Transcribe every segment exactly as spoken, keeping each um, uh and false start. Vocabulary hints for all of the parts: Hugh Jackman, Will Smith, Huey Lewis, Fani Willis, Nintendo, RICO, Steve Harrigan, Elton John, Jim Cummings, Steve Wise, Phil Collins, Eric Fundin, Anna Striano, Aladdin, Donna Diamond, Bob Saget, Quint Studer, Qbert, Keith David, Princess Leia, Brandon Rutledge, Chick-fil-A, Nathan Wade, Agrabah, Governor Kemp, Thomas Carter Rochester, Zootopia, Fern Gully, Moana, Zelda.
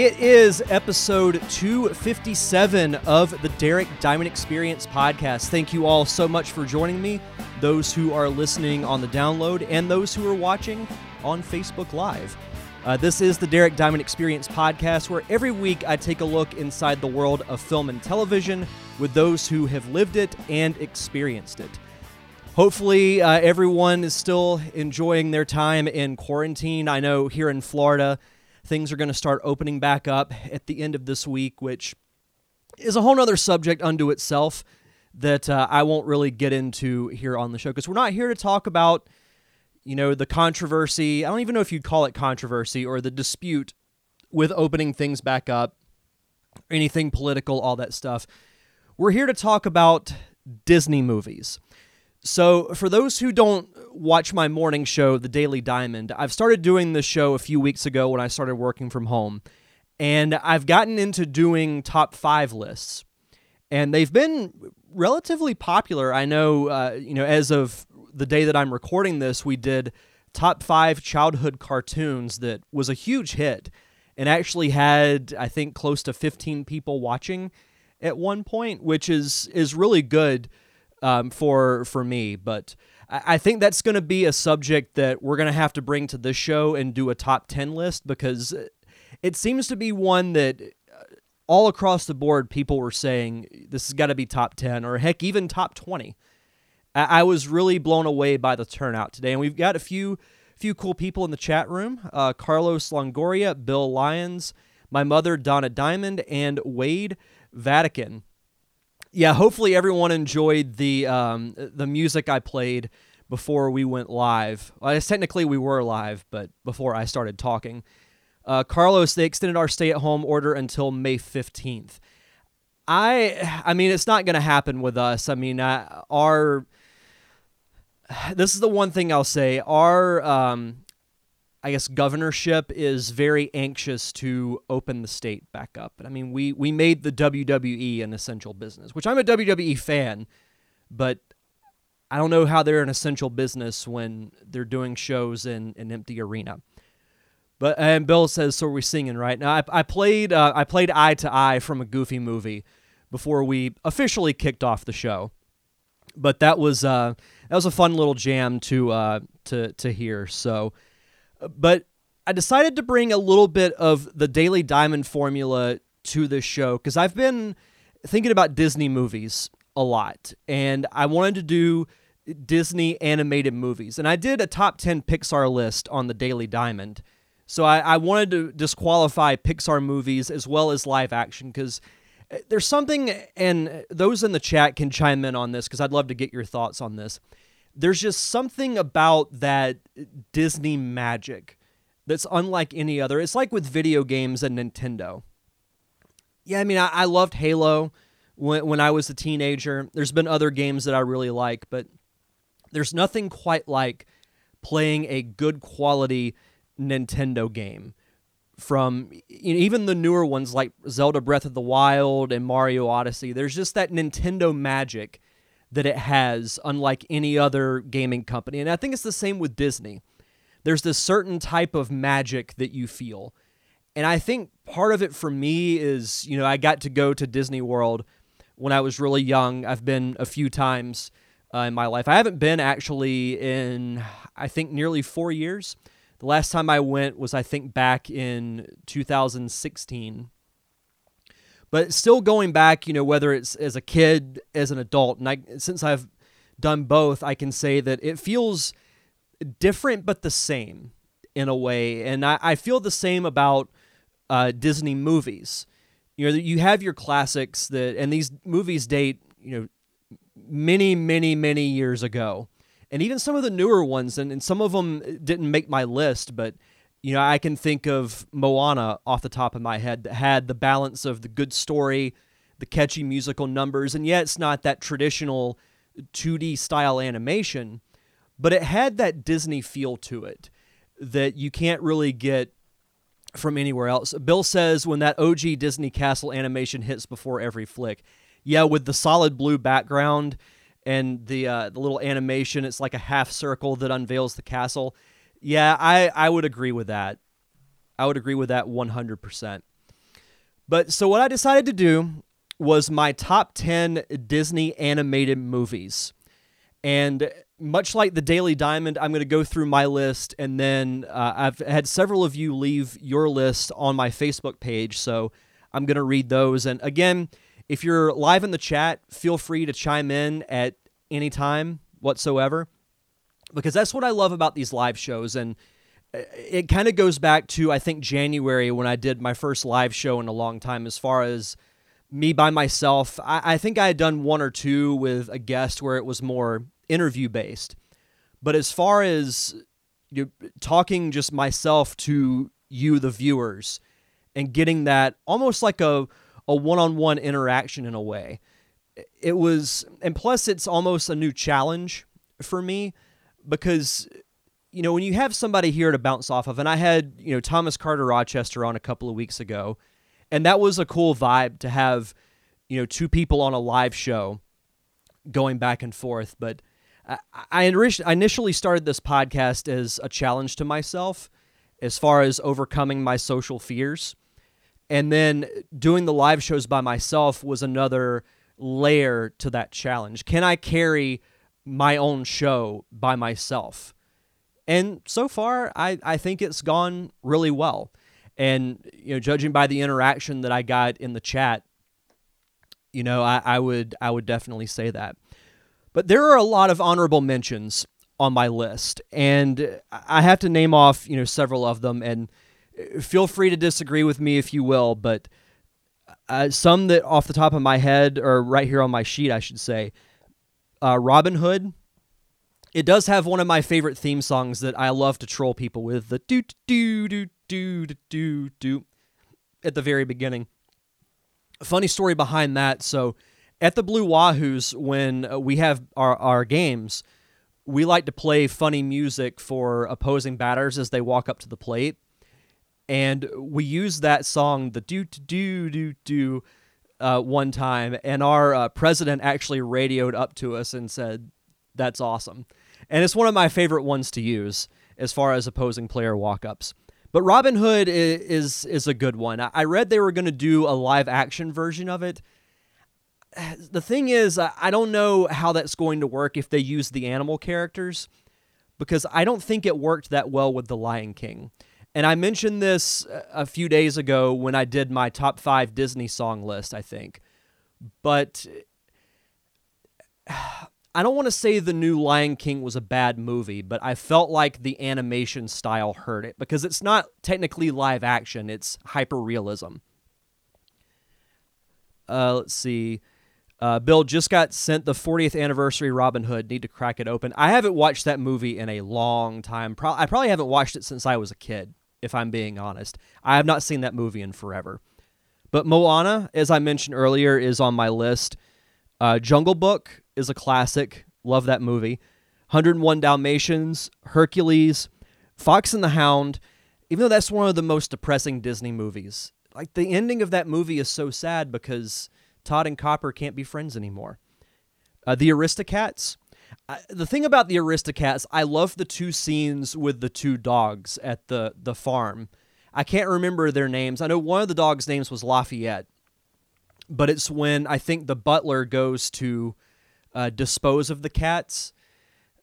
It is episode two fifty-seven of the Derek Diamond Experience podcast. Thank you all so much for joining me, those who are listening on the download and those who are watching on Facebook Live. Uh, this is the Derek Diamond Experience podcast, where every week I take a look inside the world of film and television with those who have lived it and experienced it. Hopefully, uh, everyone is still enjoying their time in quarantine. I know here in Florida, things are going to start opening back up at the end of this week, which is a whole other subject unto itself that uh, I won't really get into here on the show, because we're not here to talk about You know, the controversy, I don't even know if you'd call it controversy, or the dispute with opening things back up, anything political, all that stuff. We're here to talk about Disney movies. So for those who don't watch my morning show, The Daily Diamond, I've started doing this show a few weeks ago when I started working from home, and I've gotten into doing top five lists, and they've been relatively popular. I know, uh, you know, as of the day that I'm recording this, we did top five childhood cartoons. That was a huge hit and actually had, I think, close to fifteen people watching at one point, which is, is really good um, for, for me. But I, I think that's going to be a subject that we're going to have to bring to this show and do a top ten list, because it seems to be one that all across the board, people were saying this has got to be top ten, or heck, even top twenty. I was really blown away by the turnout today, and we've got a few few cool people in the chat room. Uh, Carlos Longoria, Bill Lyons, my mother, Donna Diamond, and Wade Vatican. Yeah, hopefully everyone enjoyed the um, the music I played before we went live. Well, I guess technically we were live, but before I started talking. Uh, Carlos, they extended our stay-at-home order until May fifteenth. I I mean, it's not going to happen with us. I mean, I, our... This is the one thing I'll say. Our, um, I guess, governorship is very anxious to open the state back up. And I mean, we we made the W W E an essential business, which I'm a W W E fan, but I don't know how they're an essential business when they're doing shows in an empty arena. But and Bill says, so are we singing right now? I, I played uh, I played Eye to Eye from a Goofy movie before we officially kicked off the show. But that was uh, that was a fun little jam to uh, to to hear. So, but I decided to bring a little bit of the Daily Diamond formula to this show, because I've been thinking about Disney movies a lot, and I wanted to do Disney animated movies. And I did a top ten Pixar list on the Daily Diamond, so I, I wanted to disqualify Pixar movies as well as live action, because there's something, and those in the chat can chime in on this, because I'd love to get your thoughts on this. There's just something about that Disney magic that's unlike any other. It's like with video games and Nintendo. Yeah, I mean, I, I loved Halo when, when I was a teenager. There's been other games that I really like, but there's nothing quite like playing a good quality Nintendo game. From you know, even the newer ones like Zelda Breath of the Wild and Mario Odyssey, there's just that Nintendo magic that it has, unlike any other gaming company. And I think it's the same with Disney. There's this certain type of magic that you feel. And I think part of it for me is, you know, I got to go to Disney World when I was really young. I've been a few times uh, in my life. I haven't been actually in, I think, nearly four years. The last time I went was, I think, back in two thousand sixteen. But still going back, you know, whether it's as a kid, as an adult, and I, since I've done both, I can say that it feels different but the same in a way. And I, I feel the same about uh, Disney movies. You know, you have your classics that, and these movies date, you know, many, many, many years ago. And even some of the newer ones, and, and some of them didn't make my list, but, you know, I can think of Moana off the top of my head that had the balance of the good story, the catchy musical numbers, and yet it's not that traditional two D style animation, but it had that Disney feel to it that you can't really get from anywhere else. Bill says, when that O G Disney Castle animation hits before every flick. Yeah, with the solid blue background, and the uh, the little animation, it's like a half circle that unveils the castle. Yeah, I, I would agree with that. I would agree with that one hundred percent. But so what I decided to do was my top ten Disney animated movies. And much like The Daily Diamond, I'm going to go through my list, and then uh, I've had several of you leave your list on my Facebook page, so I'm going to read those. And again, if you're live in the chat, feel free to chime in at any time whatsoever, because that's what I love about these live shows. And it kind of goes back to, I think, January when I did my first live show in a long time as far as me by myself. I, I think I had done one or two with a guest where it was more interview-based. But as far as, you know, talking just myself to you, the viewers, and getting that almost like a, a one-on-one interaction in a way, it was, and plus it's almost a new challenge for me because, you know, when you have somebody here to bounce off of, and I had, you know, Thomas Carter Rochester on a couple of weeks ago, and that was a cool vibe to have, you know, two people on a live show going back and forth. But I initially started this podcast as a challenge to myself as far as overcoming my social fears. And then doing the live shows by myself was another layer to that challenge. Can I carry my own show by myself? And so far, I, I think it's gone really well. And, you know, judging by the interaction that I got in the chat, you know, I, I would I would definitely say that. But there are a lot of honorable mentions on my list, and I have to name off, you know, several of them, and feel free to disagree with me if you will, but uh, some that off the top of my head are right here on my sheet, I should say. Uh, Robin Hood. It does have one of my favorite theme songs that I love to troll people with, the do-do-do-do-do-do-do at the very beginning. Funny story behind that, so at the Blue Wahoos, when we have our, our games, we like to play funny music for opposing batters as they walk up to the plate. And we used that song, the do-do-do-do-do, uh, one time. And our uh, president actually radioed up to us and said, "That's awesome." And it's one of my favorite ones to use as far as opposing player walk-ups. But Robin Hood is, is, is a good one. I read they were going to do a live-action version of it. The thing is, I don't know how that's going to work if they use the animal characters, because I don't think it worked that well with The Lion King. And I mentioned this a few days ago when I did my top five Disney song list, I think. But I don't want to say the new Lion King was a bad movie, but I felt like the animation style hurt it, because it's not technically live action, it's hyper-realism. Uh, let's see. Uh, Bill just got sent the fortieth anniversary Robin Hood. Need to crack it open. I haven't watched that movie in a long time. Pro- I probably haven't watched it since I was a kid, if I'm being honest. I have not seen that movie in forever. But Moana, as I mentioned earlier, is on my list. Uh, Jungle Book is a classic. Love that movie. one oh one Dalmatians, Hercules, Fox and the Hound. Even though that's one of the most depressing Disney movies. Like, the ending of that movie is so sad because Todd and Copper can't be friends anymore. Uh, the Aristocats. I, the thing about the Aristocats, I love the two scenes with the two dogs at the, the farm. I can't remember their names. I know one of the dogs' names was Lafayette, but it's when I think the butler goes to uh, dispose of the cats,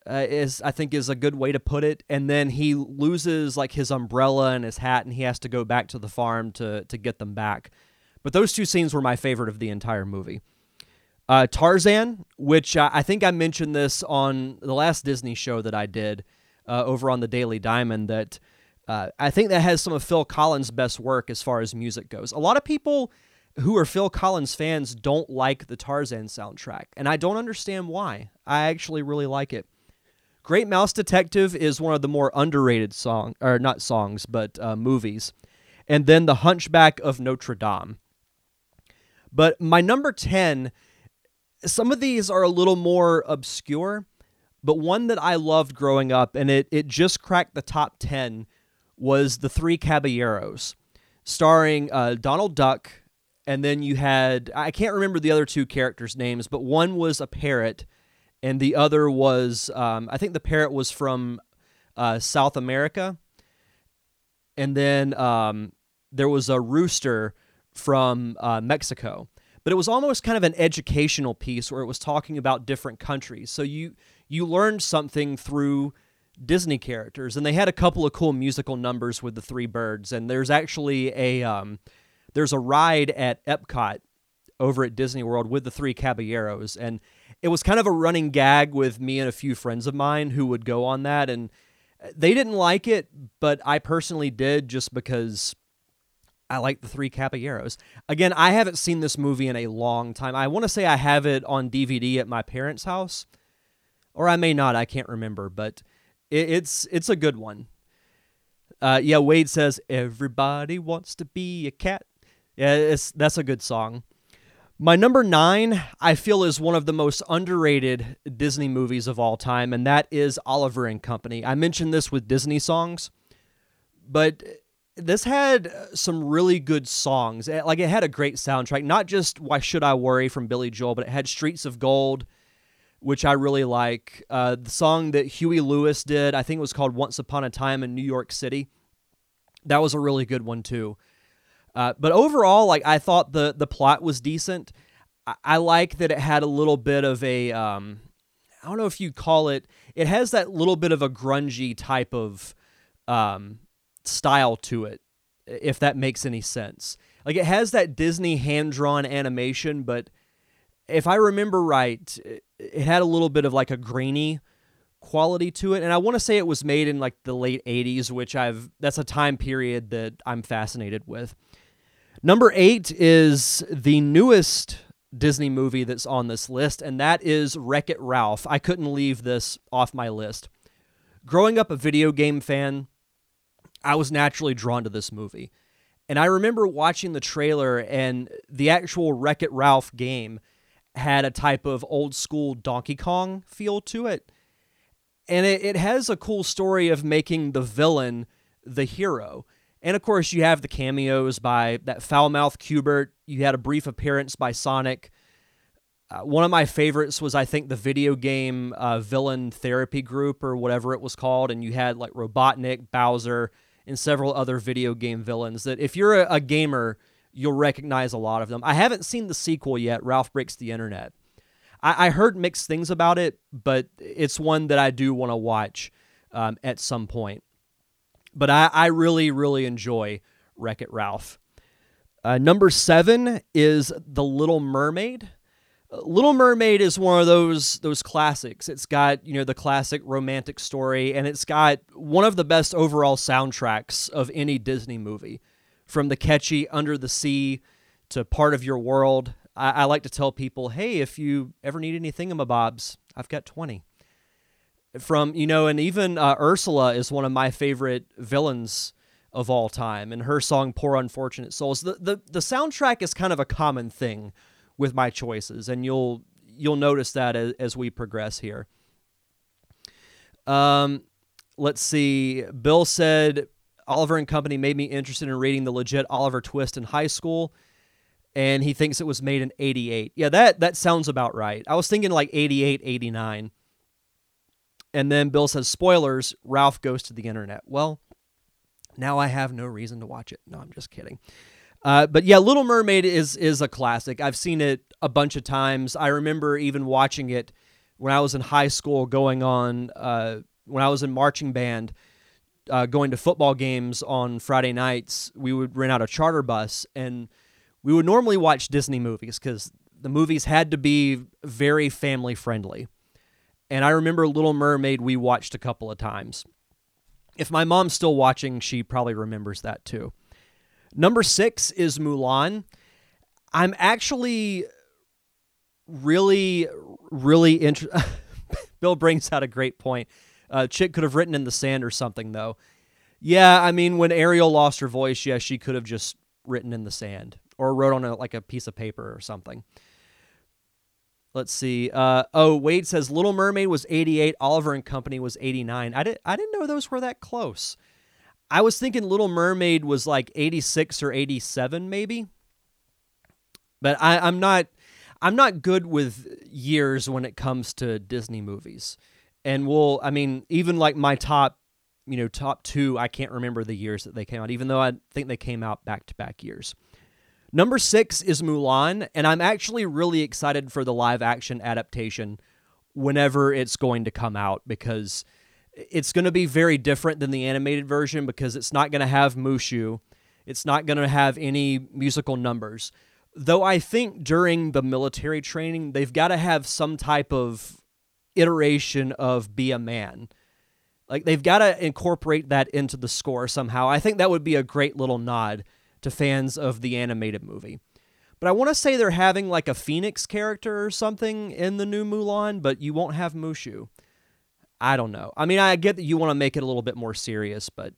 uh, is I think is a good way to put it. And then he loses like his umbrella and his hat, and he has to go back to the farm to to get them back. But those two scenes were my favorite of the entire movie. Uh, Tarzan, which uh, I think I mentioned this on the last Disney show that I did uh, over on the Daily Diamond, that uh, I think that has some of Phil Collins' best work as far as music goes. A lot of people who are Phil Collins fans don't like the Tarzan soundtrack, and I don't understand why. I actually really like it. Great Mouse Detective is one of the more underrated song, or not songs, but uh, movies. And then The Hunchback of Notre Dame. But my number ten, some of these are a little more obscure, but one that I loved growing up, and it, it just cracked the top ten, was The Three Caballeros, starring uh, Donald Duck, and then you had, I can't remember the other two characters' names, but one was a parrot, and the other was, um, I think the parrot was from uh, South America, and then um, there was a rooster from uh, Mexico. But it was almost kind of an educational piece where it was talking about different countries. So you you learned something through Disney characters, and they had a couple of cool musical numbers with the three birds. And there's actually a um, there's a ride at Epcot over at Disney World with the three caballeros, and it was kind of a running gag with me and a few friends of mine who would go on that, and they didn't like it, but I personally did just because I like the three caballeros. Again, I haven't seen this movie in a long time. I want to say I have it on D V D at my parents' house, or I may not. I can't remember, but it's it's a good one. Uh, yeah, Wade says, "Everybody wants to be a cat." Yeah, it's, that's a good song. My number nine, I feel, is one of the most underrated Disney movies of all time, and that is Oliver and Company. I mentioned this with Disney songs, but this had some really good songs. Like, it had a great soundtrack, not just Why Should I Worry from Billy Joel, but it had Streets of Gold, which I really like. Uh, the song that Huey Lewis did, I think it was called Once Upon a Time in New York City. That was a really good one, too. Uh, but overall, like, I thought the, the plot was decent. I, I like that it had a little bit of a, um, I don't know if you'd call it, it has that little bit of a grungy type of um, style to it, if that makes any sense. Like, it has that Disney hand-drawn animation, but if I remember right, it, it had a little bit of like a grainy quality to it. And I want to say it was made in like the late eighties, which I've, that's a time period that I'm fascinated with. Number eight is the newest Disney movie that's on this list, and that is Wreck-It Ralph. I couldn't leave this off my list. Growing up a video game fan, I was naturally drawn to this movie. And I remember watching the trailer, and the actual Wreck-It Ralph game had a type of old-school Donkey Kong feel to it. And it, it has a cool story of making the villain the hero. And, of course, you have the cameos by that foul-mouthed Qbert. You had a brief appearance by Sonic. Uh, one of my favorites was, I think, the video game uh, villain therapy group or whatever it was called. And you had, like, Robotnik, Bowser, and several other video game villains that, if you're a, a gamer, you'll recognize a lot of them. I haven't seen the sequel yet, Ralph Breaks the Internet. I, I heard mixed things about it, but it's one that I do want to watch um, at some point. But I, I really, really enjoy Wreck-It Ralph. Uh, number seven is The Little Mermaid. Uh, Little Mermaid is one of those those classics. It's got, you know, the classic romantic story, and it's got one of the best overall soundtracks of any Disney movie. From the catchy Under the Sea to Part of Your World. I, I like to tell people, hey, if you ever need any thingamabobs, I've got twenty. From, you know, and even uh, Ursula is one of my favorite villains of all time, and her song Poor Unfortunate Souls. The, the the soundtrack is kind of a common thing with my choices, and you'll you'll notice that as, as we progress here. Um, let's see. Bill said, Oliver and Company made me interested in reading the legit Oliver Twist in high school, and he thinks it was made in eighty-eight. Yeah, that, that sounds about right. I was thinking like eighty-eight, eighty-nine. And then Bill says, spoilers, Ralph goes to the internet. Well, now I have no reason to watch it. No, I'm just kidding. Uh, but yeah, Little Mermaid is is a classic. I've seen it a bunch of times. I remember even watching it when I was in high school, going on, uh, when I was in marching band, uh, going to football games on Friday nights. We would rent out a charter bus, and we would normally watch Disney movies because the movies had to be very family friendly. And I remember Little Mermaid we watched a couple of times. If my mom's still watching, she probably remembers that too. Number six is Mulan. I'm actually really, really interested. Bill brings out a great point. Uh, Chick could have written in the sand or something, though. Yeah, I mean, when Ariel lost her voice, yeah, she could have just written in the sand or wrote on a, like a piece of paper or something. Let's see. Uh, oh, Wade says Little Mermaid was eighty-eight. Oliver and Company was eighty-nine. I didn't I didn't know those were that close. I was thinking Little Mermaid was like eighty-six or eighty-seven, maybe. But I, I'm not I'm not good with years when it comes to Disney movies. And we'll I mean, even like my top, you know, top two, I can't remember the years that they came out, even though I think they came out back to back years. Number six is Mulan, and I'm actually really excited for the live-action adaptation whenever it's going to come out, because it's going to be very different than the animated version, because it's not going to have Mushu. It's not going to have any musical numbers. Though I think during the military training, they've got to have some type of iteration of Be a Man. Like, they've got to incorporate that into the score somehow. I think that would be a great little nod to fans of the animated movie. But I want to say they're having like a Phoenix character or something in the new Mulan, but you won't have Mushu. I don't know. I mean, I get that you want to make it a little bit more serious, but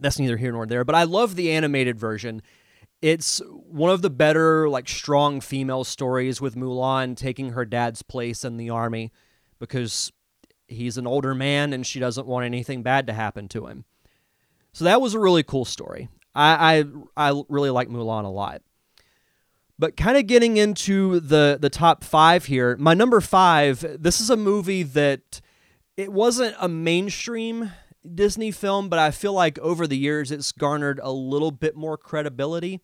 that's neither here nor there. But I love the animated version. It's one of the better, like, strong female stories, with Mulan taking her dad's place in the army because he's an older man and she doesn't want anything bad to happen to him. So that was a really cool story. I I, I really like Mulan a lot. But kind of getting into the, the top five here, my number five, this is a movie that it wasn't a mainstream Disney film, but I feel like over the years it's garnered a little bit more credibility,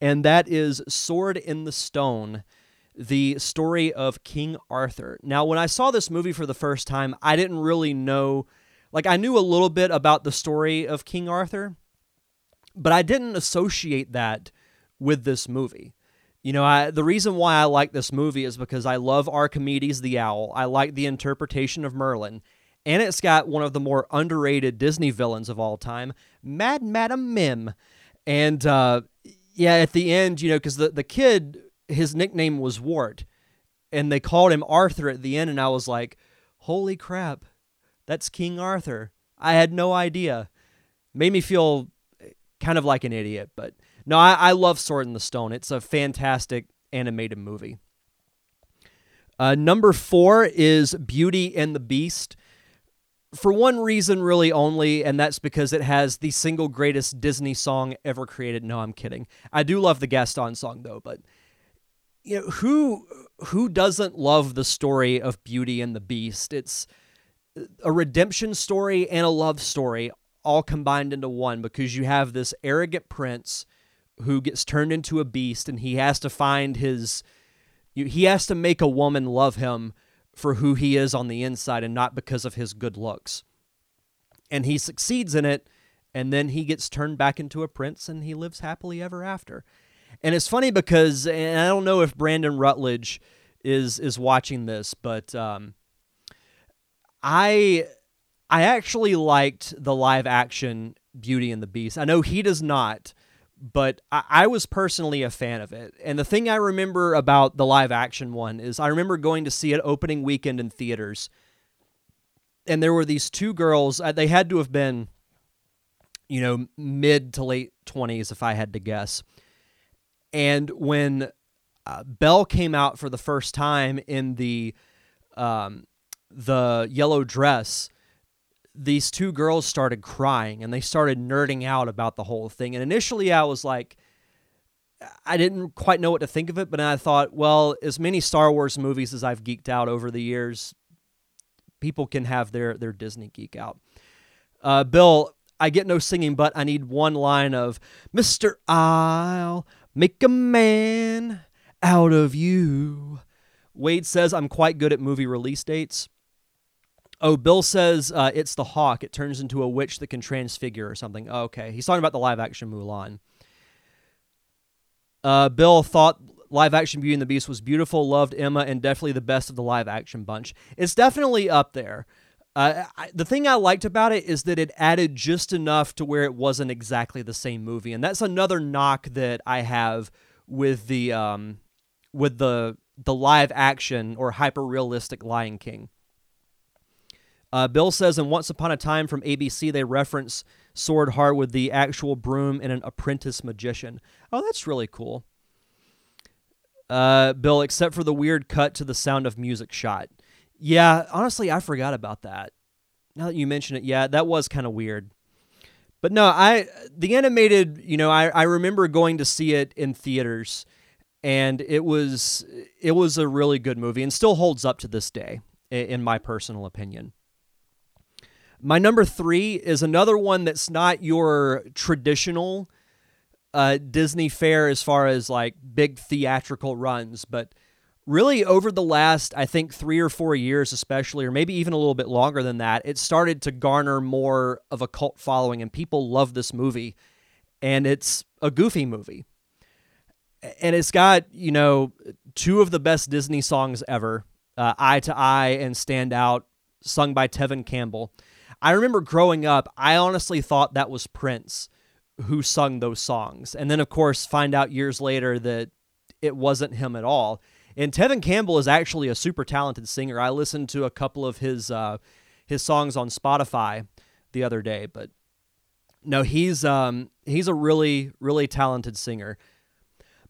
and that is Sword in the Stone, the story of King Arthur. Now, when I saw this movie for the first time, I didn't really know, like, I knew a little bit about the story of King Arthur, but I didn't associate that with this movie. You know, I, the reason why I like this movie is because I love Archimedes the Owl. I like the interpretation of Merlin. And it's got one of the more underrated Disney villains of all time, Mad Madam Mim. And uh, yeah, at the end, you know, because the, the kid, his nickname was Wart. And they called him Arthur at the end. And I was like, holy crap, that's King Arthur. I had no idea. Made me feel kind of like an idiot, but... No, I, I love Sword in the Stone. It's a fantastic animated movie. Uh, number four is Beauty and the Beast. For one reason really only, and that's because it has the single greatest Disney song ever created. No, I'm kidding. I do love the Gaston song, though, but you know, who who doesn't love the story of Beauty and the Beast? It's a redemption story and a love story all combined into one, because you have this arrogant prince who gets turned into a beast, and he has to find his, he has to make a woman love him for who he is on the inside and not because of his good looks. And he succeeds in it, and then he gets turned back into a prince, and he lives happily ever after. And it's funny because, and I don't know if Brandon Rutledge is is watching this, but um, I I actually liked the live-action Beauty and the Beast. I know he does not, but I was personally a fan of it. And the thing I remember about the live action one is I remember going to see it opening weekend in theaters. And there were these two girls. They had to have been, you know, mid to late twenties, if I had to guess. And when uh, Belle came out for the first time in the, um, the yellow dress, these two girls started crying and they started nerding out about the whole thing. And initially I was like, I didn't quite know what to think of it, but then I thought, well, as many Star Wars movies as I've geeked out over the years, people can have their, their Disney geek out. Uh, Bill, I get no singing, but I need one line of Mister I'll make a man out of you. Wade says I'm quite good at movie release dates. Oh, Bill says uh, it's the hawk. It turns into a witch that can transfigure or something. Oh, okay. He's talking about the live-action Mulan. Uh, Bill thought live-action Beauty and the Beast was beautiful, loved Emma, and definitely the best of the live-action bunch. It's definitely up there. Uh, I, the thing I liked about it is that it added just enough to where it wasn't exactly the same movie, and that's another knock that I have with the um, with the the live-action or hyper-realistic Lion King. Uh, Bill says, in Once Upon a Time from A B C, they reference Sword Hard with the actual broom and an apprentice magician. Oh, that's really cool. Uh, Bill, except for the weird cut to the Sound of Music shot. Yeah, honestly, I forgot about that. Now that you mention it, yeah, that was kind of weird. But no, I the animated, you know, I, I remember going to see it in theaters, and it was it was a really good movie and still holds up to this day, in my personal opinion. My number three is another one that's not your traditional uh, Disney fare as far as like big theatrical runs, but really over the last, I think, three or four years especially, or maybe even a little bit longer than that, it started to garner more of a cult following, and people love this movie, and it's a goofy movie. And it's got, you know, two of the best Disney songs ever, uh, Eye to Eye and Stand Out, sung by Tevin Campbell. I remember growing up, I honestly thought that was Prince who sung those songs. And then, of course, find out years later that it wasn't him at all. And Tevin Campbell is actually a super talented singer. I listened to a couple of his uh, his songs on Spotify the other day. But no, he's um, he's a really, really talented singer.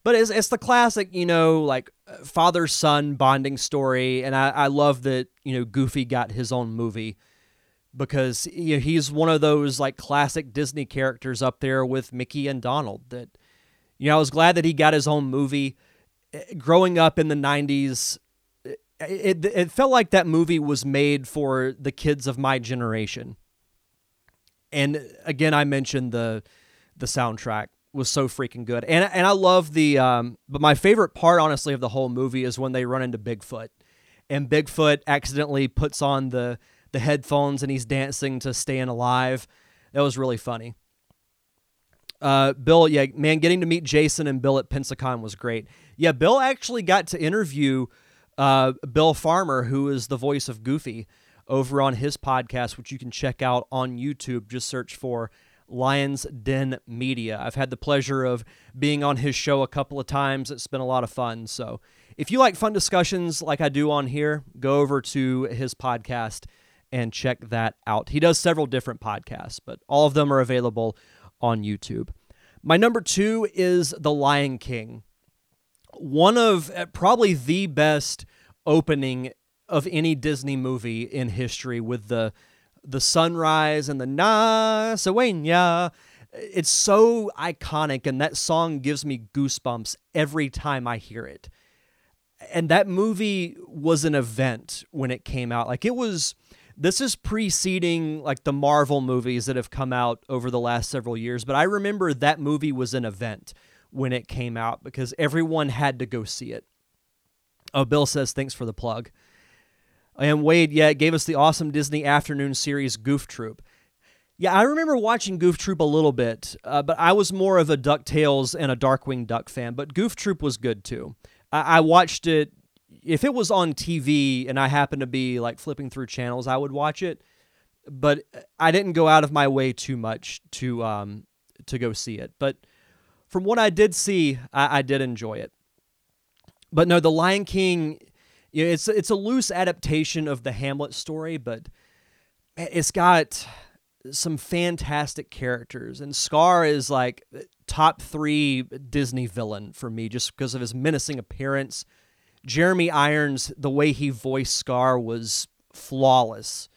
But it's it's the classic, you know, like father-son bonding story. And I, I love that, you know, Goofy got his own movie, because, you know, he's one of those like classic Disney characters up there with Mickey and Donald that, you know, I was glad that he got his own movie. Growing up in the nineties, it, it, it felt like that movie was made for the kids of my generation. And again, I mentioned the the soundtrack was so freaking good. And and I love the, um, but my favorite part, honestly, of the whole movie is when they run into Bigfoot, and Bigfoot accidentally puts on the the headphones and he's dancing to Stayin' Alive. That was really funny. Uh, Bill, yeah, man, getting to meet Jason and Bill at Pensacon was great. Yeah, Bill actually got to interview uh, Bill Farmer, who is the voice of Goofy, over on his podcast, which you can check out on YouTube. Just search for Lions Den Media. I've had the pleasure of being on his show a couple of times. It's been a lot of fun. So if you like fun discussions like I do on here, go over to his podcast and check that out. He does several different podcasts, but all of them are available on YouTube. My number two is The Lion King. One of uh, probably the best opening of any Disney movie in history, with the the sunrise and the na sawenya. It's so iconic, and that song gives me goosebumps every time I hear it. And that movie was an event when it came out. Like, it was... This is preceding like the Marvel movies that have come out over the last several years, but I remember that movie was an event when it came out because everyone had to go see it. Oh, Bill says, thanks for the plug. And Wade, yeah, gave us the awesome Disney afternoon series Goof Troop. Yeah, I remember watching Goof Troop a little bit, uh, but I was more of a DuckTales and a Darkwing Duck fan, but Goof Troop was good too. I, I watched it. If it was on T V and I happened to be like flipping through channels, I would watch it, but I didn't go out of my way too much to um to go see it. But from what I did see, I, I did enjoy it. But no, The Lion King, you know, it's it's a loose adaptation of the Hamlet story, but it's got some fantastic characters, and Scar is like top three Disney villain for me just because of his menacing appearance. Jeremy Irons, the way he voiced Scar was flawless.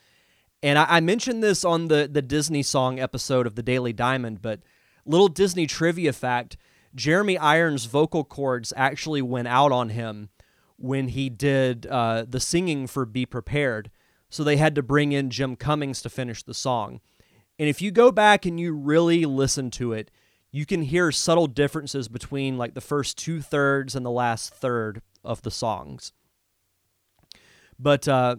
And I, I mentioned this on the, the Disney song episode of The Daily Diamond, but little Disney trivia fact, Jeremy Irons' vocal cords actually went out on him when he did uh, the singing for Be Prepared. So they had to bring in Jim Cummings to finish the song. And if you go back and you really listen to it, you can hear subtle differences between like the first two thirds and the last third of the songs. But uh,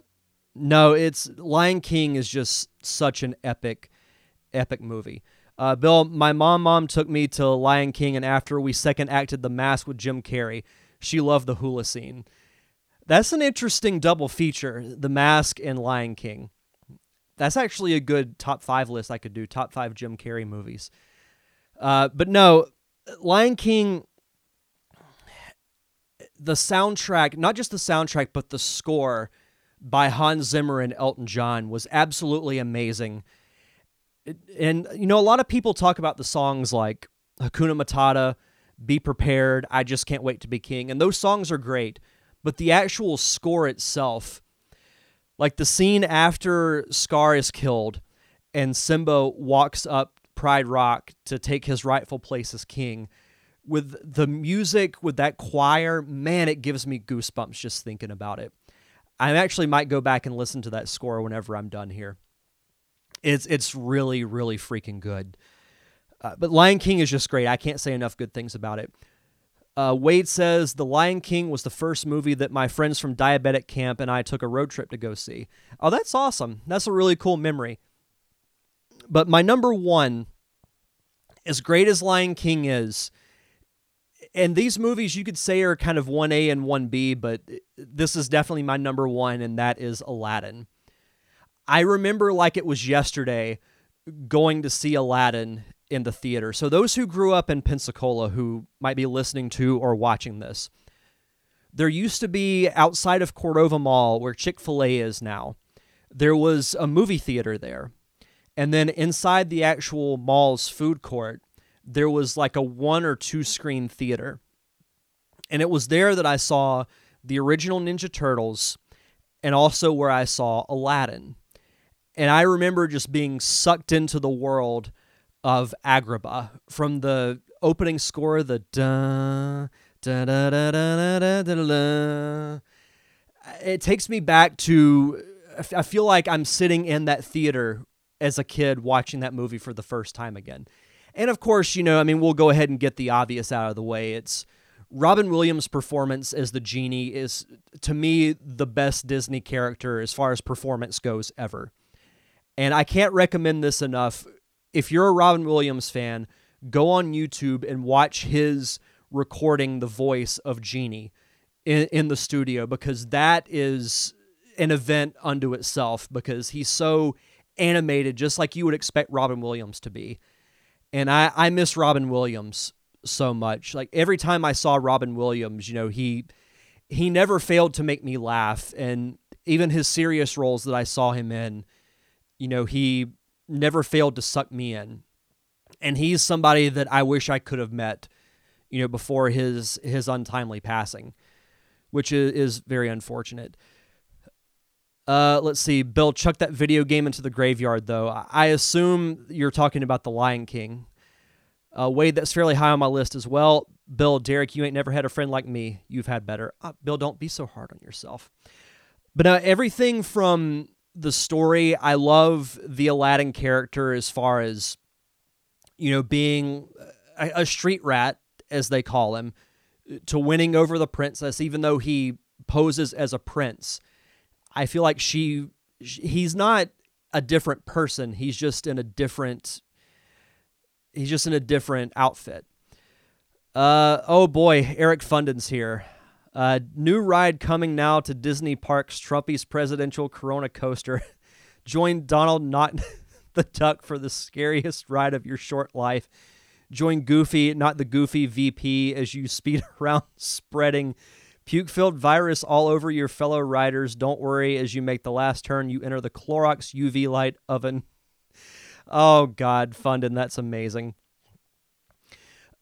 no, it's Lion King is just such an epic, epic movie. Uh, Bill, my mom, mom took me to Lion King, and after we second acted The Mask with Jim Carrey, she loved the hula scene. That's an interesting double feature, The Mask and Lion King. That's actually a good top five list I could do, top five Jim Carrey movies. Uh, but no, Lion King... The soundtrack, not just the soundtrack, but the score by Hans Zimmer and Elton John was absolutely amazing. And, you know, a lot of people talk about the songs like Hakuna Matata, Be Prepared, I Just Can't Wait to Be King. And those songs are great. But the actual score itself, like the scene after Scar is killed and Simba walks up Pride Rock to take his rightful place as king, with the music, with that choir, man, it gives me goosebumps just thinking about it. I actually might go back and listen to that score whenever I'm done here. It's it's really, really freaking good. Uh, but Lion King is just great. I can't say enough good things about it. Uh, Wade says, The Lion King was the first movie that my friends from Diabetic Camp and I took a road trip to go see. Oh, that's awesome. That's a really cool memory. But my number one, as great as Lion King is, and these movies you could say are kind of one A and one B, but this is definitely my number one, and that is Aladdin. I remember like it was yesterday going to see Aladdin in the theater. So those who grew up in Pensacola who might be listening to or watching this, there used to be outside of Cordova Mall where Chick-fil-A is now, there was a movie theater there. And then inside the actual mall's food court, there was like a one or two screen theater. And it was there that I saw the original Ninja Turtles and also where I saw Aladdin. And I remember just being sucked into the world of Agrabah from the opening score, the da da da da da da da da. It takes me back to, I feel like I'm sitting in that theater as a kid watching that movie for the first time again. And of course, you know, I mean, we'll go ahead and get the obvious out of the way. It's Robin Williams' performance as the genie is, to me, the best Disney character as far as performance goes ever. And I can't recommend this enough. If you're a Robin Williams fan, go on YouTube and watch his recording the voice of Genie in, in the studio, because that is an event unto itself, because he's so animated, just like you would expect Robin Williams to be. And I, I miss Robin Williams so much. Like every time I saw Robin Williams, you know, he he never failed to make me laugh. And even his serious roles that I saw him in, you know, he never failed to suck me in. And he's somebody that I wish I could have met, you know, before his his untimely passing, which is, is very unfortunate. Uh, let's see. Bill, chuck that video game into the graveyard, though. I assume you're talking about The Lion King. Uh, Wade, that's fairly high on my list as well. Bill, Derek, you ain't never had a friend like me. You've had better. Uh, Bill, don't be so hard on yourself. But uh, everything from the story, I love the Aladdin character as far as, you know, being a, a street rat, as they call him, to winning over the princess, even though he poses as a prince. I feel like she, he's not a different person. He's just in a different, he's just in a different outfit. Uh, oh boy, Eric Fundin's here. Uh, new ride coming now to Disney Parks, Trumpy's Presidential Corona Coaster. Join Donald Not the Duck for the scariest ride of your short life. Join Goofy, not the Goofy V P, as you speed around spreading puke-filled virus all over your fellow riders. Don't worry, as you make the last turn, you enter the Clorox U V light oven. Oh, God, Fundin, that's amazing.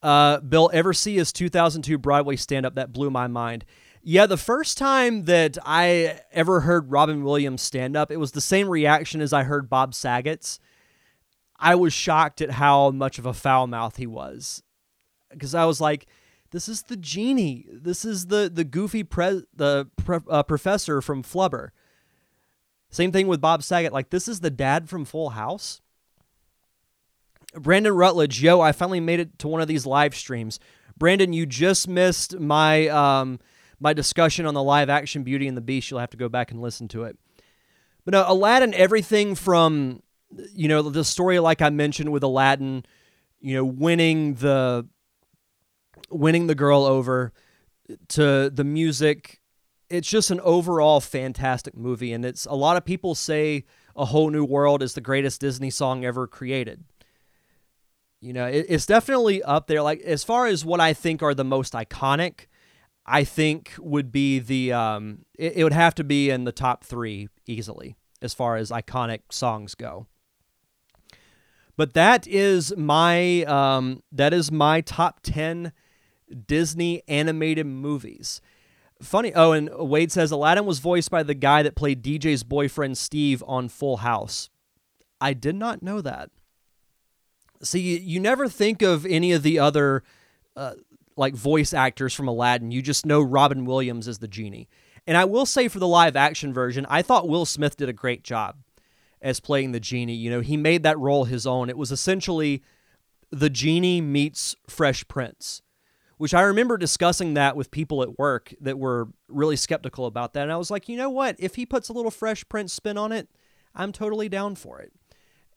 Uh, Bill, ever see his two thousand two Broadway stand-up? That blew my mind. Yeah, the first time that I ever heard Robin Williams stand-up, it was the same reaction as I heard Bob Saget's. I was shocked at how much of a foul mouth he was, because I was like, this is the genie. This is the the goofy pre- the pre- uh, professor from Flubber. Same thing with Bob Saget. Like, this is the dad from Full House. Brandon Rutledge, yo, I finally made it to one of these live streams. Brandon, you just missed my um, my discussion on the live action Beauty and the Beast. You'll have to go back and listen to it. But no, Aladdin, everything from, you know, the story like I mentioned with Aladdin, you know, winning the winning the girl over, to the music. It's just an overall fantastic movie, and it's a lot of people say A Whole New World is the greatest Disney song ever created. You know, it's definitely up there. Like, as far as what I think are the most iconic, I think would be the, um, it, it would have to be in the top three easily as far as iconic songs go. But that is my, um, that is my top ten Disney animated movies. Funny. Oh, and Wade says Aladdin was voiced by the guy that played D J's boyfriend, Steve, on Full House. I did not know that. See, you never think of any of the other, uh, like, voice actors from Aladdin. You just know Robin Williams is the genie. And I will say for the live-action version, I thought Will Smith did a great job as playing the genie. You know, he made that role his own. It was essentially The Genie meets Fresh Prince, which I remember discussing that with people at work that were really skeptical about that. And I was like, you know what? If he puts a little Fresh Prince spin on it, I'm totally down for it.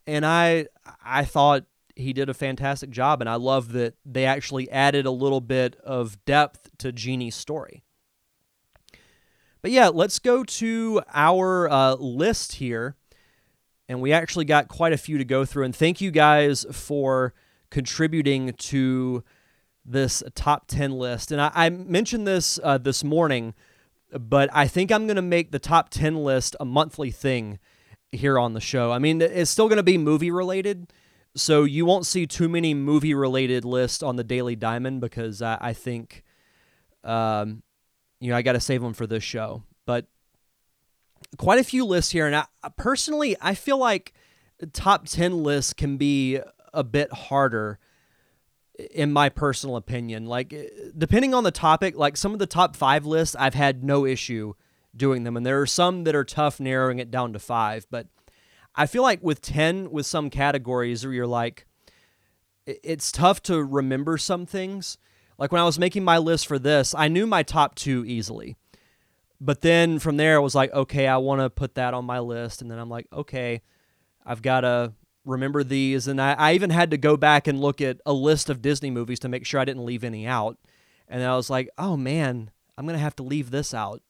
And I I thought he did a fantastic job, and I love that they actually added a little bit of depth to Genie's story. But yeah, let's go to our uh, list here. And we actually got quite a few to go through. And thank you guys for contributing to this top ten list. And I, I mentioned this uh, this morning, but I think I'm going to make the top ten list a monthly thing here on the show. I mean, it's still going to be movie related, so you won't see too many movie related lists on the Daily Diamond because I, I think, um, you know, I got to save them for this show. But quite a few lists here, and I, personally, I feel like top ten lists can be a bit harder, in my personal opinion. Like, depending on the topic, like some of the top five lists, I've had no issue doing them. And there are some that are tough narrowing it down to five. But I feel like with ten, with some categories where you're like, it's tough to remember some things. Like when I was making my list for this, I knew my top two easily. But then from there, I was like, okay, I want to put that on my list. And then I'm like, okay, I've got to remember these. And I, I even had to go back and look at a list of Disney movies to make sure I didn't leave any out. And I was like, oh man, I'm going to have to leave this out.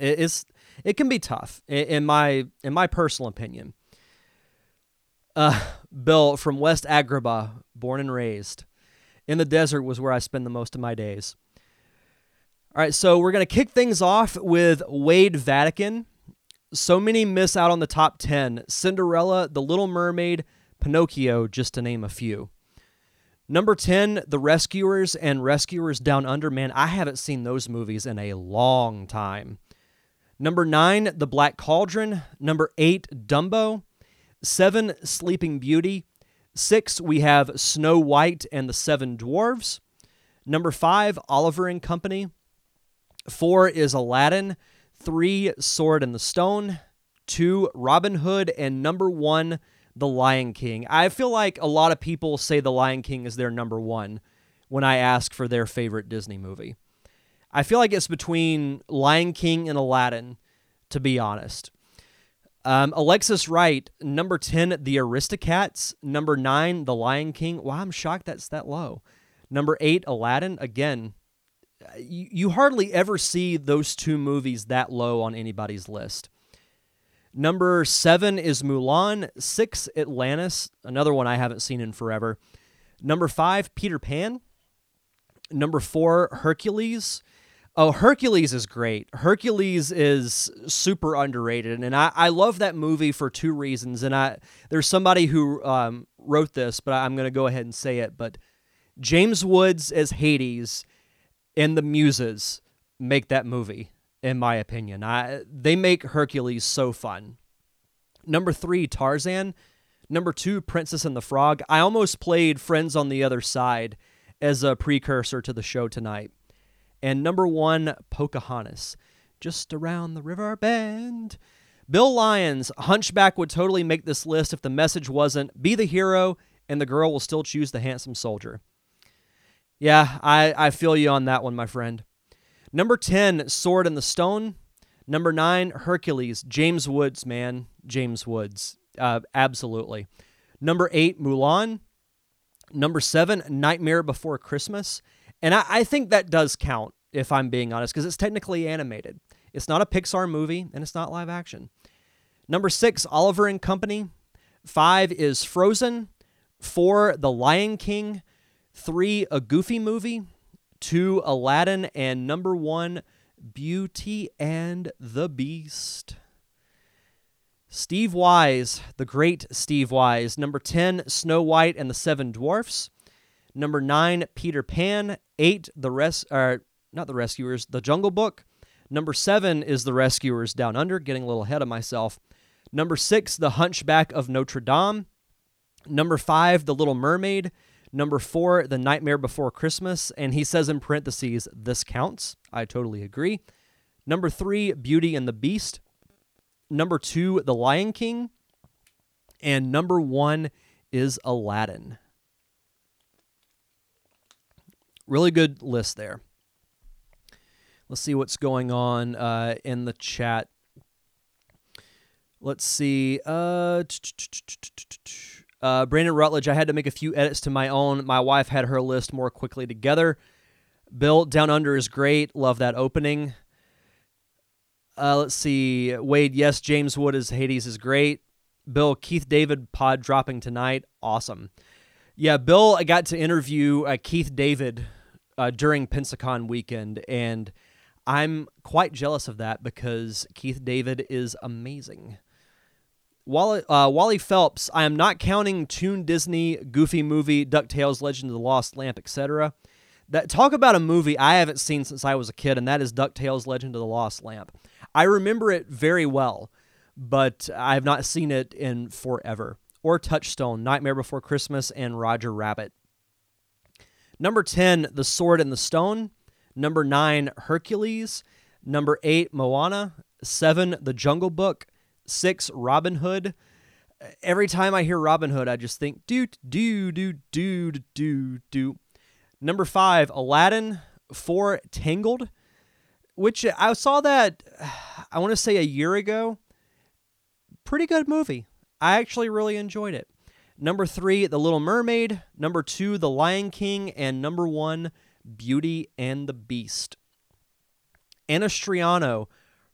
It, it's, it can be tough in my, in my personal opinion. Uh, Bill from West Agrabah, born and raised in the desert, was where I spend the most of my days. All right, so we're going to kick things off with Wade Vatican. So many miss out on the top ten. Cinderella, The Little Mermaid, Pinocchio, just to name a few. Number ten, The Rescuers and Rescuers Down Under. Man, I haven't seen those movies in a long time. Number nine, The Black Cauldron. Number eight, Dumbo. Seven, Sleeping Beauty. Six, we have Snow White and the Seven Dwarves. Number five, Oliver and Company. Four is Aladdin. Three, Sword in the Stone. Two, Robin Hood. And number one, The Lion King. I feel like a lot of people say The Lion King is their number one when I ask for their favorite Disney movie. I feel like it's between Lion King and Aladdin, to be honest. Um, Alexis Wright, number ten, The Aristocats. Number nine, The Lion King. Wow, I'm shocked that's that low. Number eight, Aladdin. Again, you hardly ever see those two movies that low on anybody's list. Number seven is Mulan. Six, Atlantis. Another one I haven't seen in forever. Number five, Peter Pan. Number four, Hercules. Oh, Hercules is great. Hercules is super underrated. And I, I love that movie for two reasons. And I there's somebody who um, wrote this, but I'm going to go ahead and say it. But James Woods as Hades and the Muses make that movie, in my opinion. I, they make Hercules so fun. Number three, Tarzan. Number two, Princess and the Frog. I almost played Friends on the Other Side as a precursor to the show tonight. And number one, Pocahontas. Just around the river bend. Bill Lyons, Hunchback would totally make this list if the message wasn't, be the hero, and the girl will still choose the handsome soldier. Yeah, I, I feel you on that one, my friend. Number ten, Sword in the Stone. Number nine, Hercules. James Woods, man. James Woods. Uh, absolutely. Number eight, Mulan. Number seven, Nightmare Before Christmas. And I, I think that does count, if I'm being honest, because it's technically animated. It's not a Pixar movie, and it's not live action. Number six, Oliver and Company. Five is Frozen. Four, The Lion King. Three, A Goofy Movie. Two, Aladdin. And number one, Beauty and the Beast. Steve Wise, the great Steve Wise. Number ten, Snow White and the Seven Dwarfs. Number nine, Peter Pan. Eight, the res- or, not the Rescuers, The Jungle Book. Number seven is The Rescuers Down Under, getting a little ahead of myself. Number six, The Hunchback of Notre Dame. Number five, The Little Mermaid. Number four, The Nightmare Before Christmas. And he says in parentheses, this counts. I totally agree. Number three, Beauty and the Beast. Number two, The Lion King. And number one is Aladdin. Really good list there. Let's see what's going on uh, in the chat. Let's see. Uh, uh, Brandon Rutledge, I had to make a few edits to my own. My wife had her list more quickly together. Bill, Down Under is great. Love that opening. Uh, let's see. Wade, yes, James Wood as Hades is great. Bill, Keith David pod dropping tonight. Awesome. Yeah, Bill, I got to interview uh, Keith David uh, during Pensacon weekend, and I'm quite jealous of that because Keith David is amazing. Wally, uh, Wally Phelps, I am not counting Toon Disney, Goofy Movie, DuckTales, Legend of the Lost Lamp, et cetera. That talk about a movie I haven't seen since I was a kid, and that is DuckTales, Legend of the Lost Lamp. I remember it very well, but I have not seen it in forever. Or Touchstone, Nightmare Before Christmas, and Roger Rabbit. Number ten, The Sword and the Stone. Number nine, Hercules. Number eight, Moana. Seven, The Jungle Book. Six, Robin Hood. Every time I hear Robin Hood, I just think, do, do, do, do, do, do. Number five, Aladdin. Four, Tangled, which I saw that, I want to say a year ago. Pretty good movie. I actually really enjoyed it. Number three, The Little Mermaid. Number two, The Lion King. And number one, Beauty and the Beast. Anna Striano,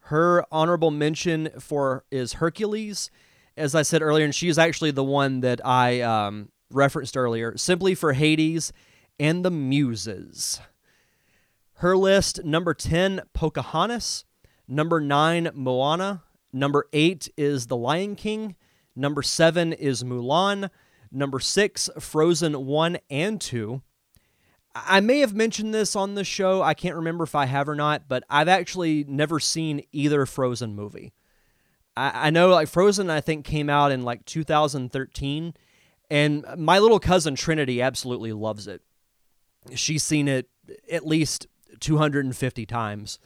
her honorable mention for is Hercules, as I said earlier, and she is actually the one that I um, referenced earlier, simply for Hades and the Muses. Her list, number ten, Pocahontas. Number nine, Moana. Number eight is The Lion King. Number seven is Mulan. Number six, Frozen one and two. I may have mentioned this on the show. I can't remember if I have or not, but I've actually never seen either Frozen movie. I, I know like Frozen, I think, came out in like two thousand thirteen, and my little cousin Trinity absolutely loves it. She's seen it at least two hundred fifty times,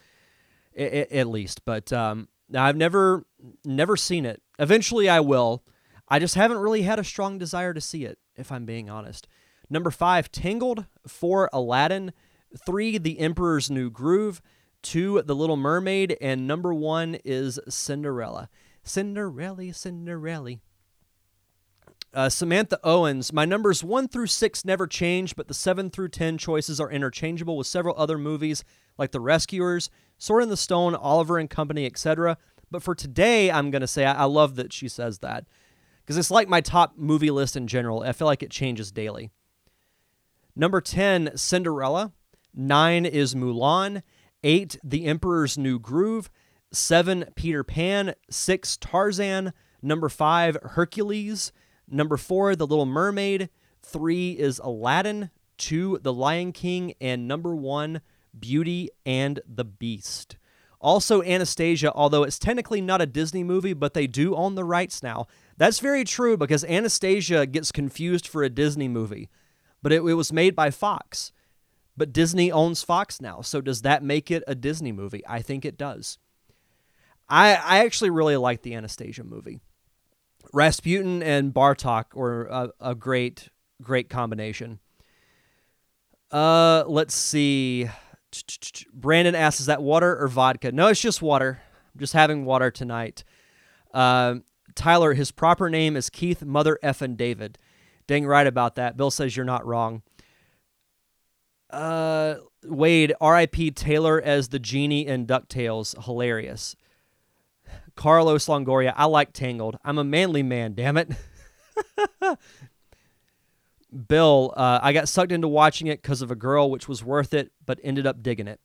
at, at least. But um, I've never, never seen it. Eventually I will. I just haven't really had a strong desire to see it, if I'm being honest. Number five, Tangled. Four, Aladdin. Three, The Emperor's New Groove. Two, The Little Mermaid. And number one is Cinderella. Cinderella, Cinderella. Uh, Samantha Owens. My numbers one through six never change, but the seven through ten choices are interchangeable with several other movies like The Rescuers, Sword in the Stone, Oliver and Company, et cetera. But for today, I'm going to say I-, I love that she says that because it's like my top movie list in general. I feel like it changes daily. Number ten, Cinderella. Nine is Mulan. Eight, The Emperor's New Groove. Seven, Peter Pan. Six, Tarzan. Number five, Hercules. Number four, The Little Mermaid. Three is Aladdin. Two, The Lion King. And number one, Beauty and the Beast. Also, Anastasia, although it's technically not a Disney movie, but they do own the rights now. That's very true because Anastasia gets confused for a Disney movie. But it, it was made by Fox. But Disney owns Fox now, so does that make it a Disney movie? I think it does. I I actually really like the Anastasia movie. Rasputin and Bartok were a, a great, great combination. Uh, let's see. Brandon asks, is that water or vodka? No, it's just water. I'm just having water tonight. Uh, Tyler, his proper name is Keith Mother Effin' David. Dang right about that. Bill says you're not wrong. Uh, Wade, R I P Taylor as the genie in DuckTales. Hilarious. Carlos Longoria, I like Tangled. I'm a manly man, damn it. Bill, uh, I got sucked into watching it because of a girl, which was worth it, but ended up digging it.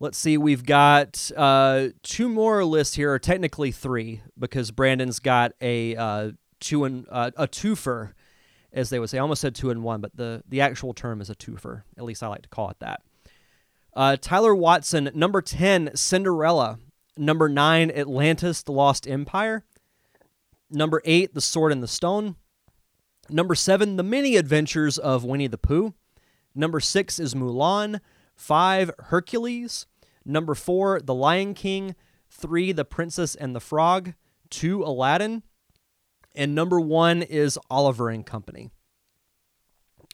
Let's see, we've got uh, two more lists here, or technically three, because Brandon's got a... Uh, Two and uh, a twofer, as they would say. I almost said two and one, but the, the actual term is a twofer. At least I like to call it that. Uh, Tyler Watson, number ten, Cinderella. Number nine, Atlantis, The Lost Empire. Number eight, The Sword and the Stone. Number seven, The Many Adventures of Winnie the Pooh. Number six is Mulan. Five, Hercules. Number four, The Lion King. Three, The Princess and the Frog. Two, Aladdin. And number one is Oliver and Company.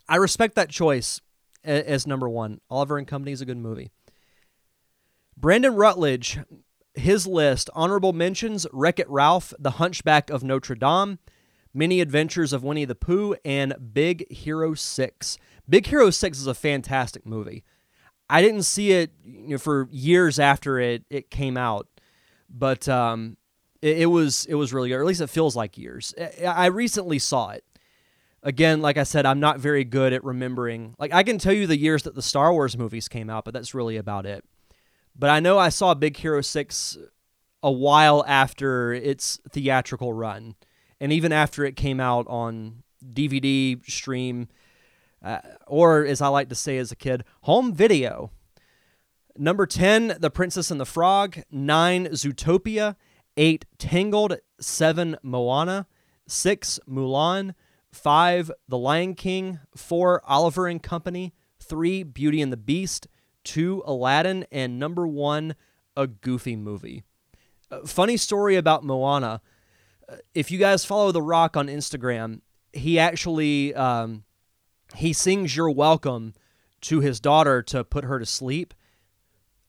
I respect that choice as number one. Oliver and Company is a good movie. Brandon Rutledge, his list, honorable mentions, Wreck-It Ralph, The Hunchback of Notre Dame, Many Adventures of Winnie the Pooh, and Big Hero six. Big Hero six is a fantastic movie. I didn't see it, you know, for years after it, it came out, but um, it, it was it was really good, or at least it feels like years. I recently saw it. Again, like I said, I'm not very good at remembering. Like, I can tell you the years that the Star Wars movies came out, but that's really about it. But I know I saw Big Hero six a while after its theatrical run. And even after it came out on D V D, stream, uh, or as I like to say as a kid, home video. Number ten, The Princess and the Frog. nine, Zootopia. eight, Tangled. seven, Moana. six, Mulan. five, The Lion King. four, Oliver and Company. three, Beauty and the Beast. two, Aladdin. And number one, A Goofy Movie. Uh, funny story about Moana. Uh, if you guys follow The Rock on Instagram, he actually, um, he sings You're Welcome to his daughter to put her to sleep.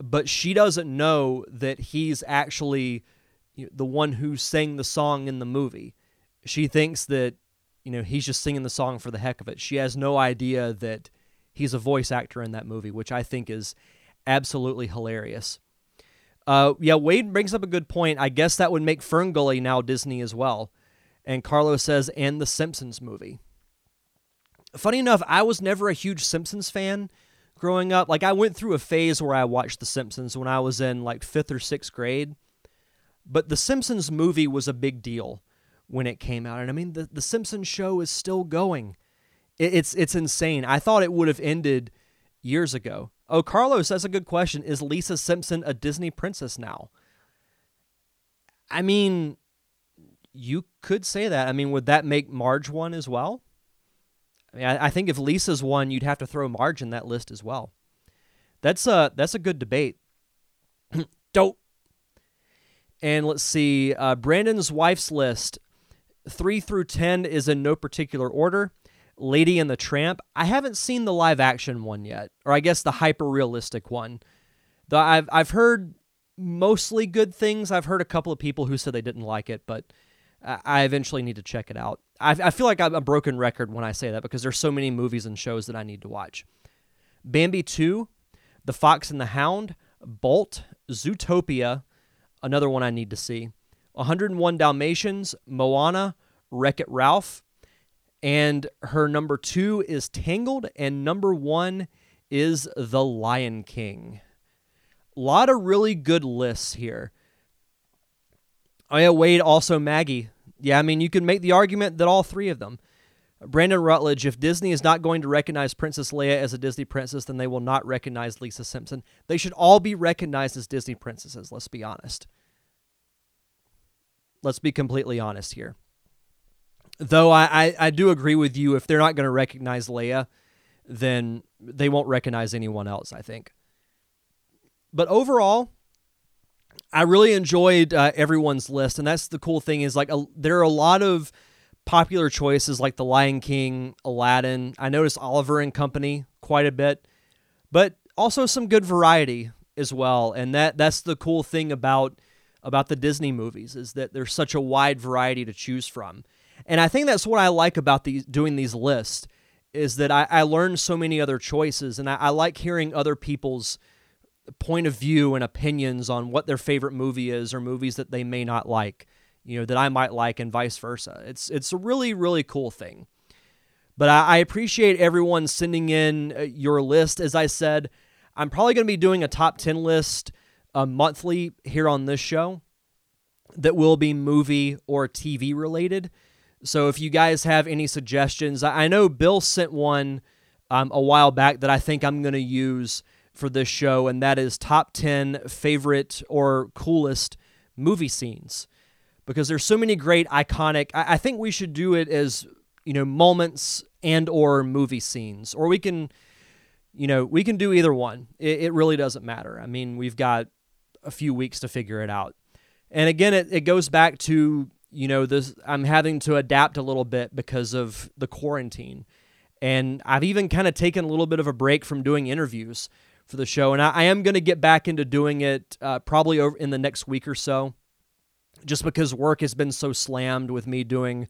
But she doesn't know that he's actually, you know, the one who sang the song in the movie. She thinks that, you know, he's just singing the song for the heck of it. She has no idea that he's a voice actor in that movie, which I think is absolutely hilarious. Uh, yeah, Wade brings up a good point. I guess that would make Fern Gully now Disney as well. And Carlos says, and the Simpsons movie. Funny enough, I was never a huge Simpsons fan growing up. Like, I went through a phase where I watched The Simpsons when I was in, like, fifth or sixth grade. But the Simpsons movie was a big deal when it came out. And I mean, the, the Simpsons show is still going. It, it's it's insane. I thought it would have ended years ago. Oh, Carlos, that's a good question. Is Lisa Simpson a Disney princess now? I mean, you could say that. I mean, would that make Marge one as well? I mean, I, I think if Lisa's one, you'd have to throw Marge in that list as well. That's a, that's a good debate. Dope. And let's see, uh, Brandon's wife's list. Three through ten is in no particular order. Lady and the Tramp. I haven't seen the live action one yet, or I guess the hyper realistic one. Though I've I've heard mostly good things. I've heard a couple of people who said they didn't like it, but I eventually need to check it out. I I feel like I'm a broken record when I say that because there's so many movies and shows that I need to watch. Bambi two, The Fox and the Hound, Bolt, Zootopia, another one I need to see. one oh one Dalmatians, Moana, Wreck-It Ralph. And her number two is Tangled, and number one is The Lion King. A lot of really good lists here. Oh yeah, Wade, also Maggie. Yeah, I mean, you can make the argument that all three of them. Brandon Rutledge, if Disney is not going to recognize Princess Leia as a Disney princess, then they will not recognize Lisa Simpson. They should all be recognized as Disney princesses, let's be honest. Let's be completely honest here. Though I, I, I do agree with you, if they're not going to recognize Leia, then they won't recognize anyone else, I think. But overall, I really enjoyed uh, everyone's list, and that's the cool thing is like a, there are a lot of popular choices like The Lion King, Aladdin. I noticed Oliver and Company quite a bit, but also some good variety as well. And that that's the cool thing about about the Disney movies is that there's such a wide variety to choose from. And I think that's what I like about these doing these lists is that I, I learned so many other choices, and I, I like hearing other people's point of view and opinions on what their favorite movie is or movies that they may not like, you know, that I might like, and vice versa. It's it's a really, really cool thing. But I, I appreciate everyone sending in your list. As I said, I'm probably going to be doing a top ten list uh, monthly here on this show that will be movie or T V related. So if you guys have any suggestions, I know Bill sent one um, a while back that I think I'm going to use for this show, and that is top ten favorite or coolest movie scenes. Because there's so many great iconic, I, I think we should do it as, you know, moments and or movie scenes, or we can, you know, we can do either one. It, it really doesn't matter. I mean, we've got a few weeks to figure it out. And again, it, it goes back to, you know, this, I'm having to adapt a little bit because of the quarantine And I've even kind of taken a little bit of a break from doing interviews for the show. And I, I am going to get back into doing it uh, probably over in the next week or so, just because work has been so slammed with me doing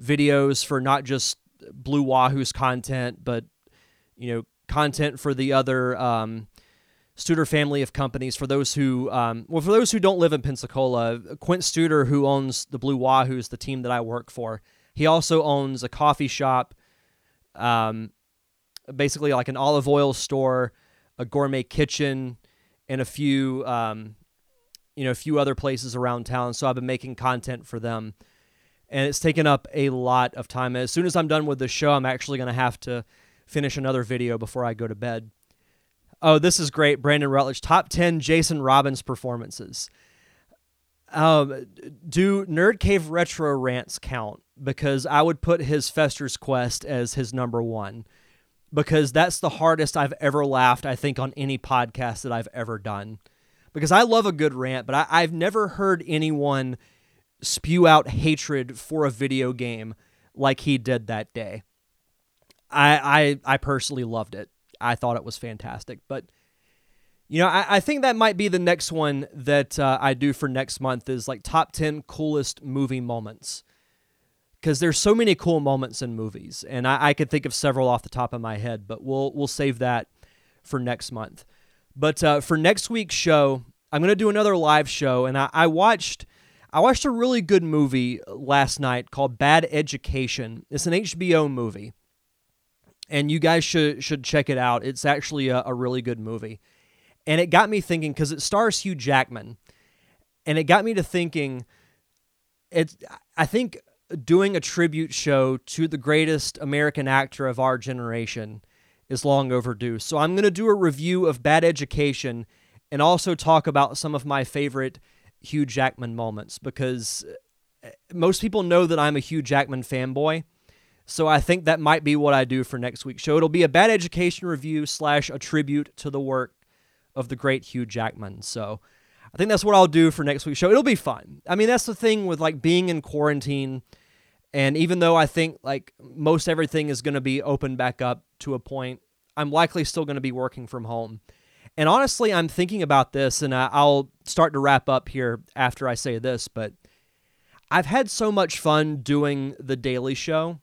videos for not just Blue Wahoos content, but, you know, content for the other um, Studer family of companies. For those who, um, well, for those who don't live in Pensacola, Quint Studer, who owns the Blue Wahoos, the team that I work for, he also owns a coffee shop, Um, basically like an olive oil store, a gourmet kitchen, and a few, um, you know, a few other places around town. So I've been making content for them, and it's taken up a lot of time. As soon as I'm done with the show, I'm actually going to have to finish another video before I go to bed. Oh, this is great. Brandon Rutledge, top ten Jason Robbins performances. Um, do Nerd Cave Retro Rants count? Because I would put his Fester's Quest as his number one, because that's the hardest I've ever laughed, I think, on any podcast that I've ever done. Because I love a good rant, but I, I've never heard anyone spew out hatred for a video game like he did that day. I I, I personally loved it. I thought it was fantastic. But, you know, I, I think that might be the next one that uh, I do for next month, is like top ten coolest movie moments. Because there's so many cool moments in movies, and I, I could think of several off the top of my head, but we'll we'll save that for next month. But uh, for next week's show, I'm gonna do another live show, and I, I watched I watched a really good movie last night called Bad Education. It's an H B O movie, and you guys should should check it out. It's actually a, a really good movie, and it got me thinking, because it stars Hugh Jackman, and it got me to thinking. It's I think. Doing a tribute show to the greatest American actor of our generation is long overdue. So I'm going to do a review of Bad Education and also talk about some of my favorite Hugh Jackman moments, because most people know that I'm a Hugh Jackman fanboy. So I think that might be what I do for next week's show. It'll be a Bad Education review slash a tribute to the work of the great Hugh Jackman. So I think that's what I'll do for next week's show. It'll be fun. I mean, that's the thing with like being in quarantine. And even though I think like most everything is going to be open back up to a point, I'm likely still going to be working from home. And honestly, I'm thinking about this, and I'll start to wrap up here after I say this, but I've had so much fun doing The Daily Show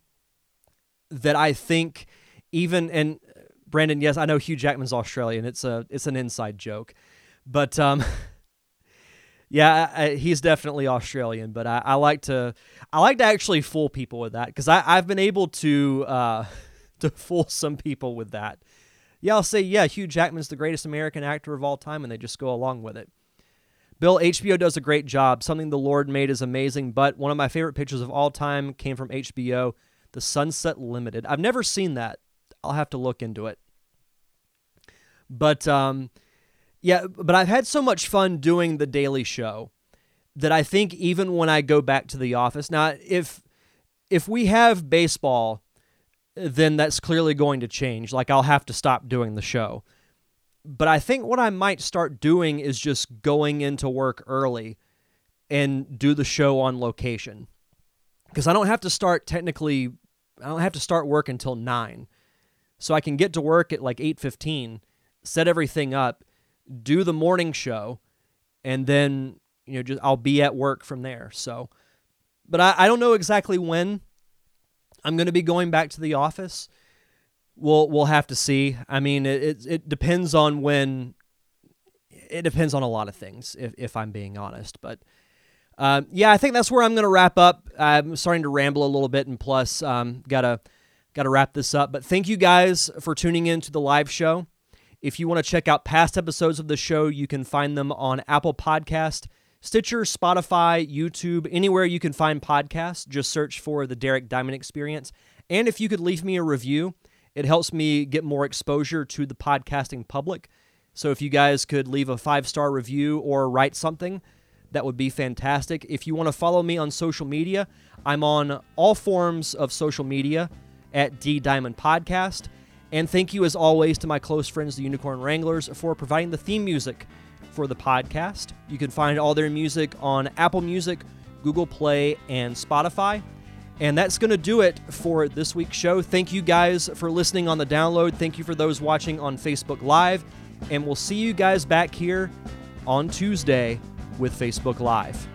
that I think even, and Brandon, yes, I know Hugh Jackman's Australian. It's a, it's an inside joke, but, um, yeah, I, he's definitely Australian, but I, I like to I like to actually fool people with that, because I've been able to uh, to fool some people with that. Yeah, I'll say, yeah, Hugh Jackman's the greatest American actor of all time, and they just go along with it. Bill, H B O does a great job. Something the Lord made is amazing, but one of my favorite pictures of all time came from H B O, The Sunset Limited. I've never seen that. I'll have to look into it. But... um. Yeah, but I've had so much fun doing The Daily Show that I think even when I go back to the office, now if if we have baseball, then that's clearly going to change. Like I'll have to stop doing the show. But I think what I might start doing is just going into work early and do the show on location. Because I don't have to start technically, I don't have to start work until nine. So I can get to work at like eight fifteen, set everything up, do the morning show, and then, you know, just I'll be at work from there. So, but I, I don't know exactly when I'm going to be going back to the office. We'll we'll have to see. I mean, it, it it depends on when. It depends on a lot of things, if if I'm being honest. But um, yeah, I think that's where I'm going to wrap up. I'm starting to ramble a little bit, and plus, um, gotta gotta wrap this up. But thank you guys for tuning in to the live show. If you want to check out past episodes of the show, you can find them on Apple Podcast, Stitcher, Spotify, YouTube, anywhere you can find podcasts. Just search for The Derek Diamond Experience. And if you could leave me a review, it helps me get more exposure to the podcasting public. So if you guys could leave a five-star review or write something, that would be fantastic. If you want to follow me on social media, I'm on all forms of social media at D Diamond Podcast. And thank you, as always, to my close friends, the Unicorn Wranglers, for providing the theme music for the podcast. You can find all their music on Apple Music, Google Play, and Spotify. And that's going to do it for this week's show. Thank you guys for listening on the download. Thank you for those watching on Facebook Live. And we'll see you guys back here on Tuesday with Facebook Live.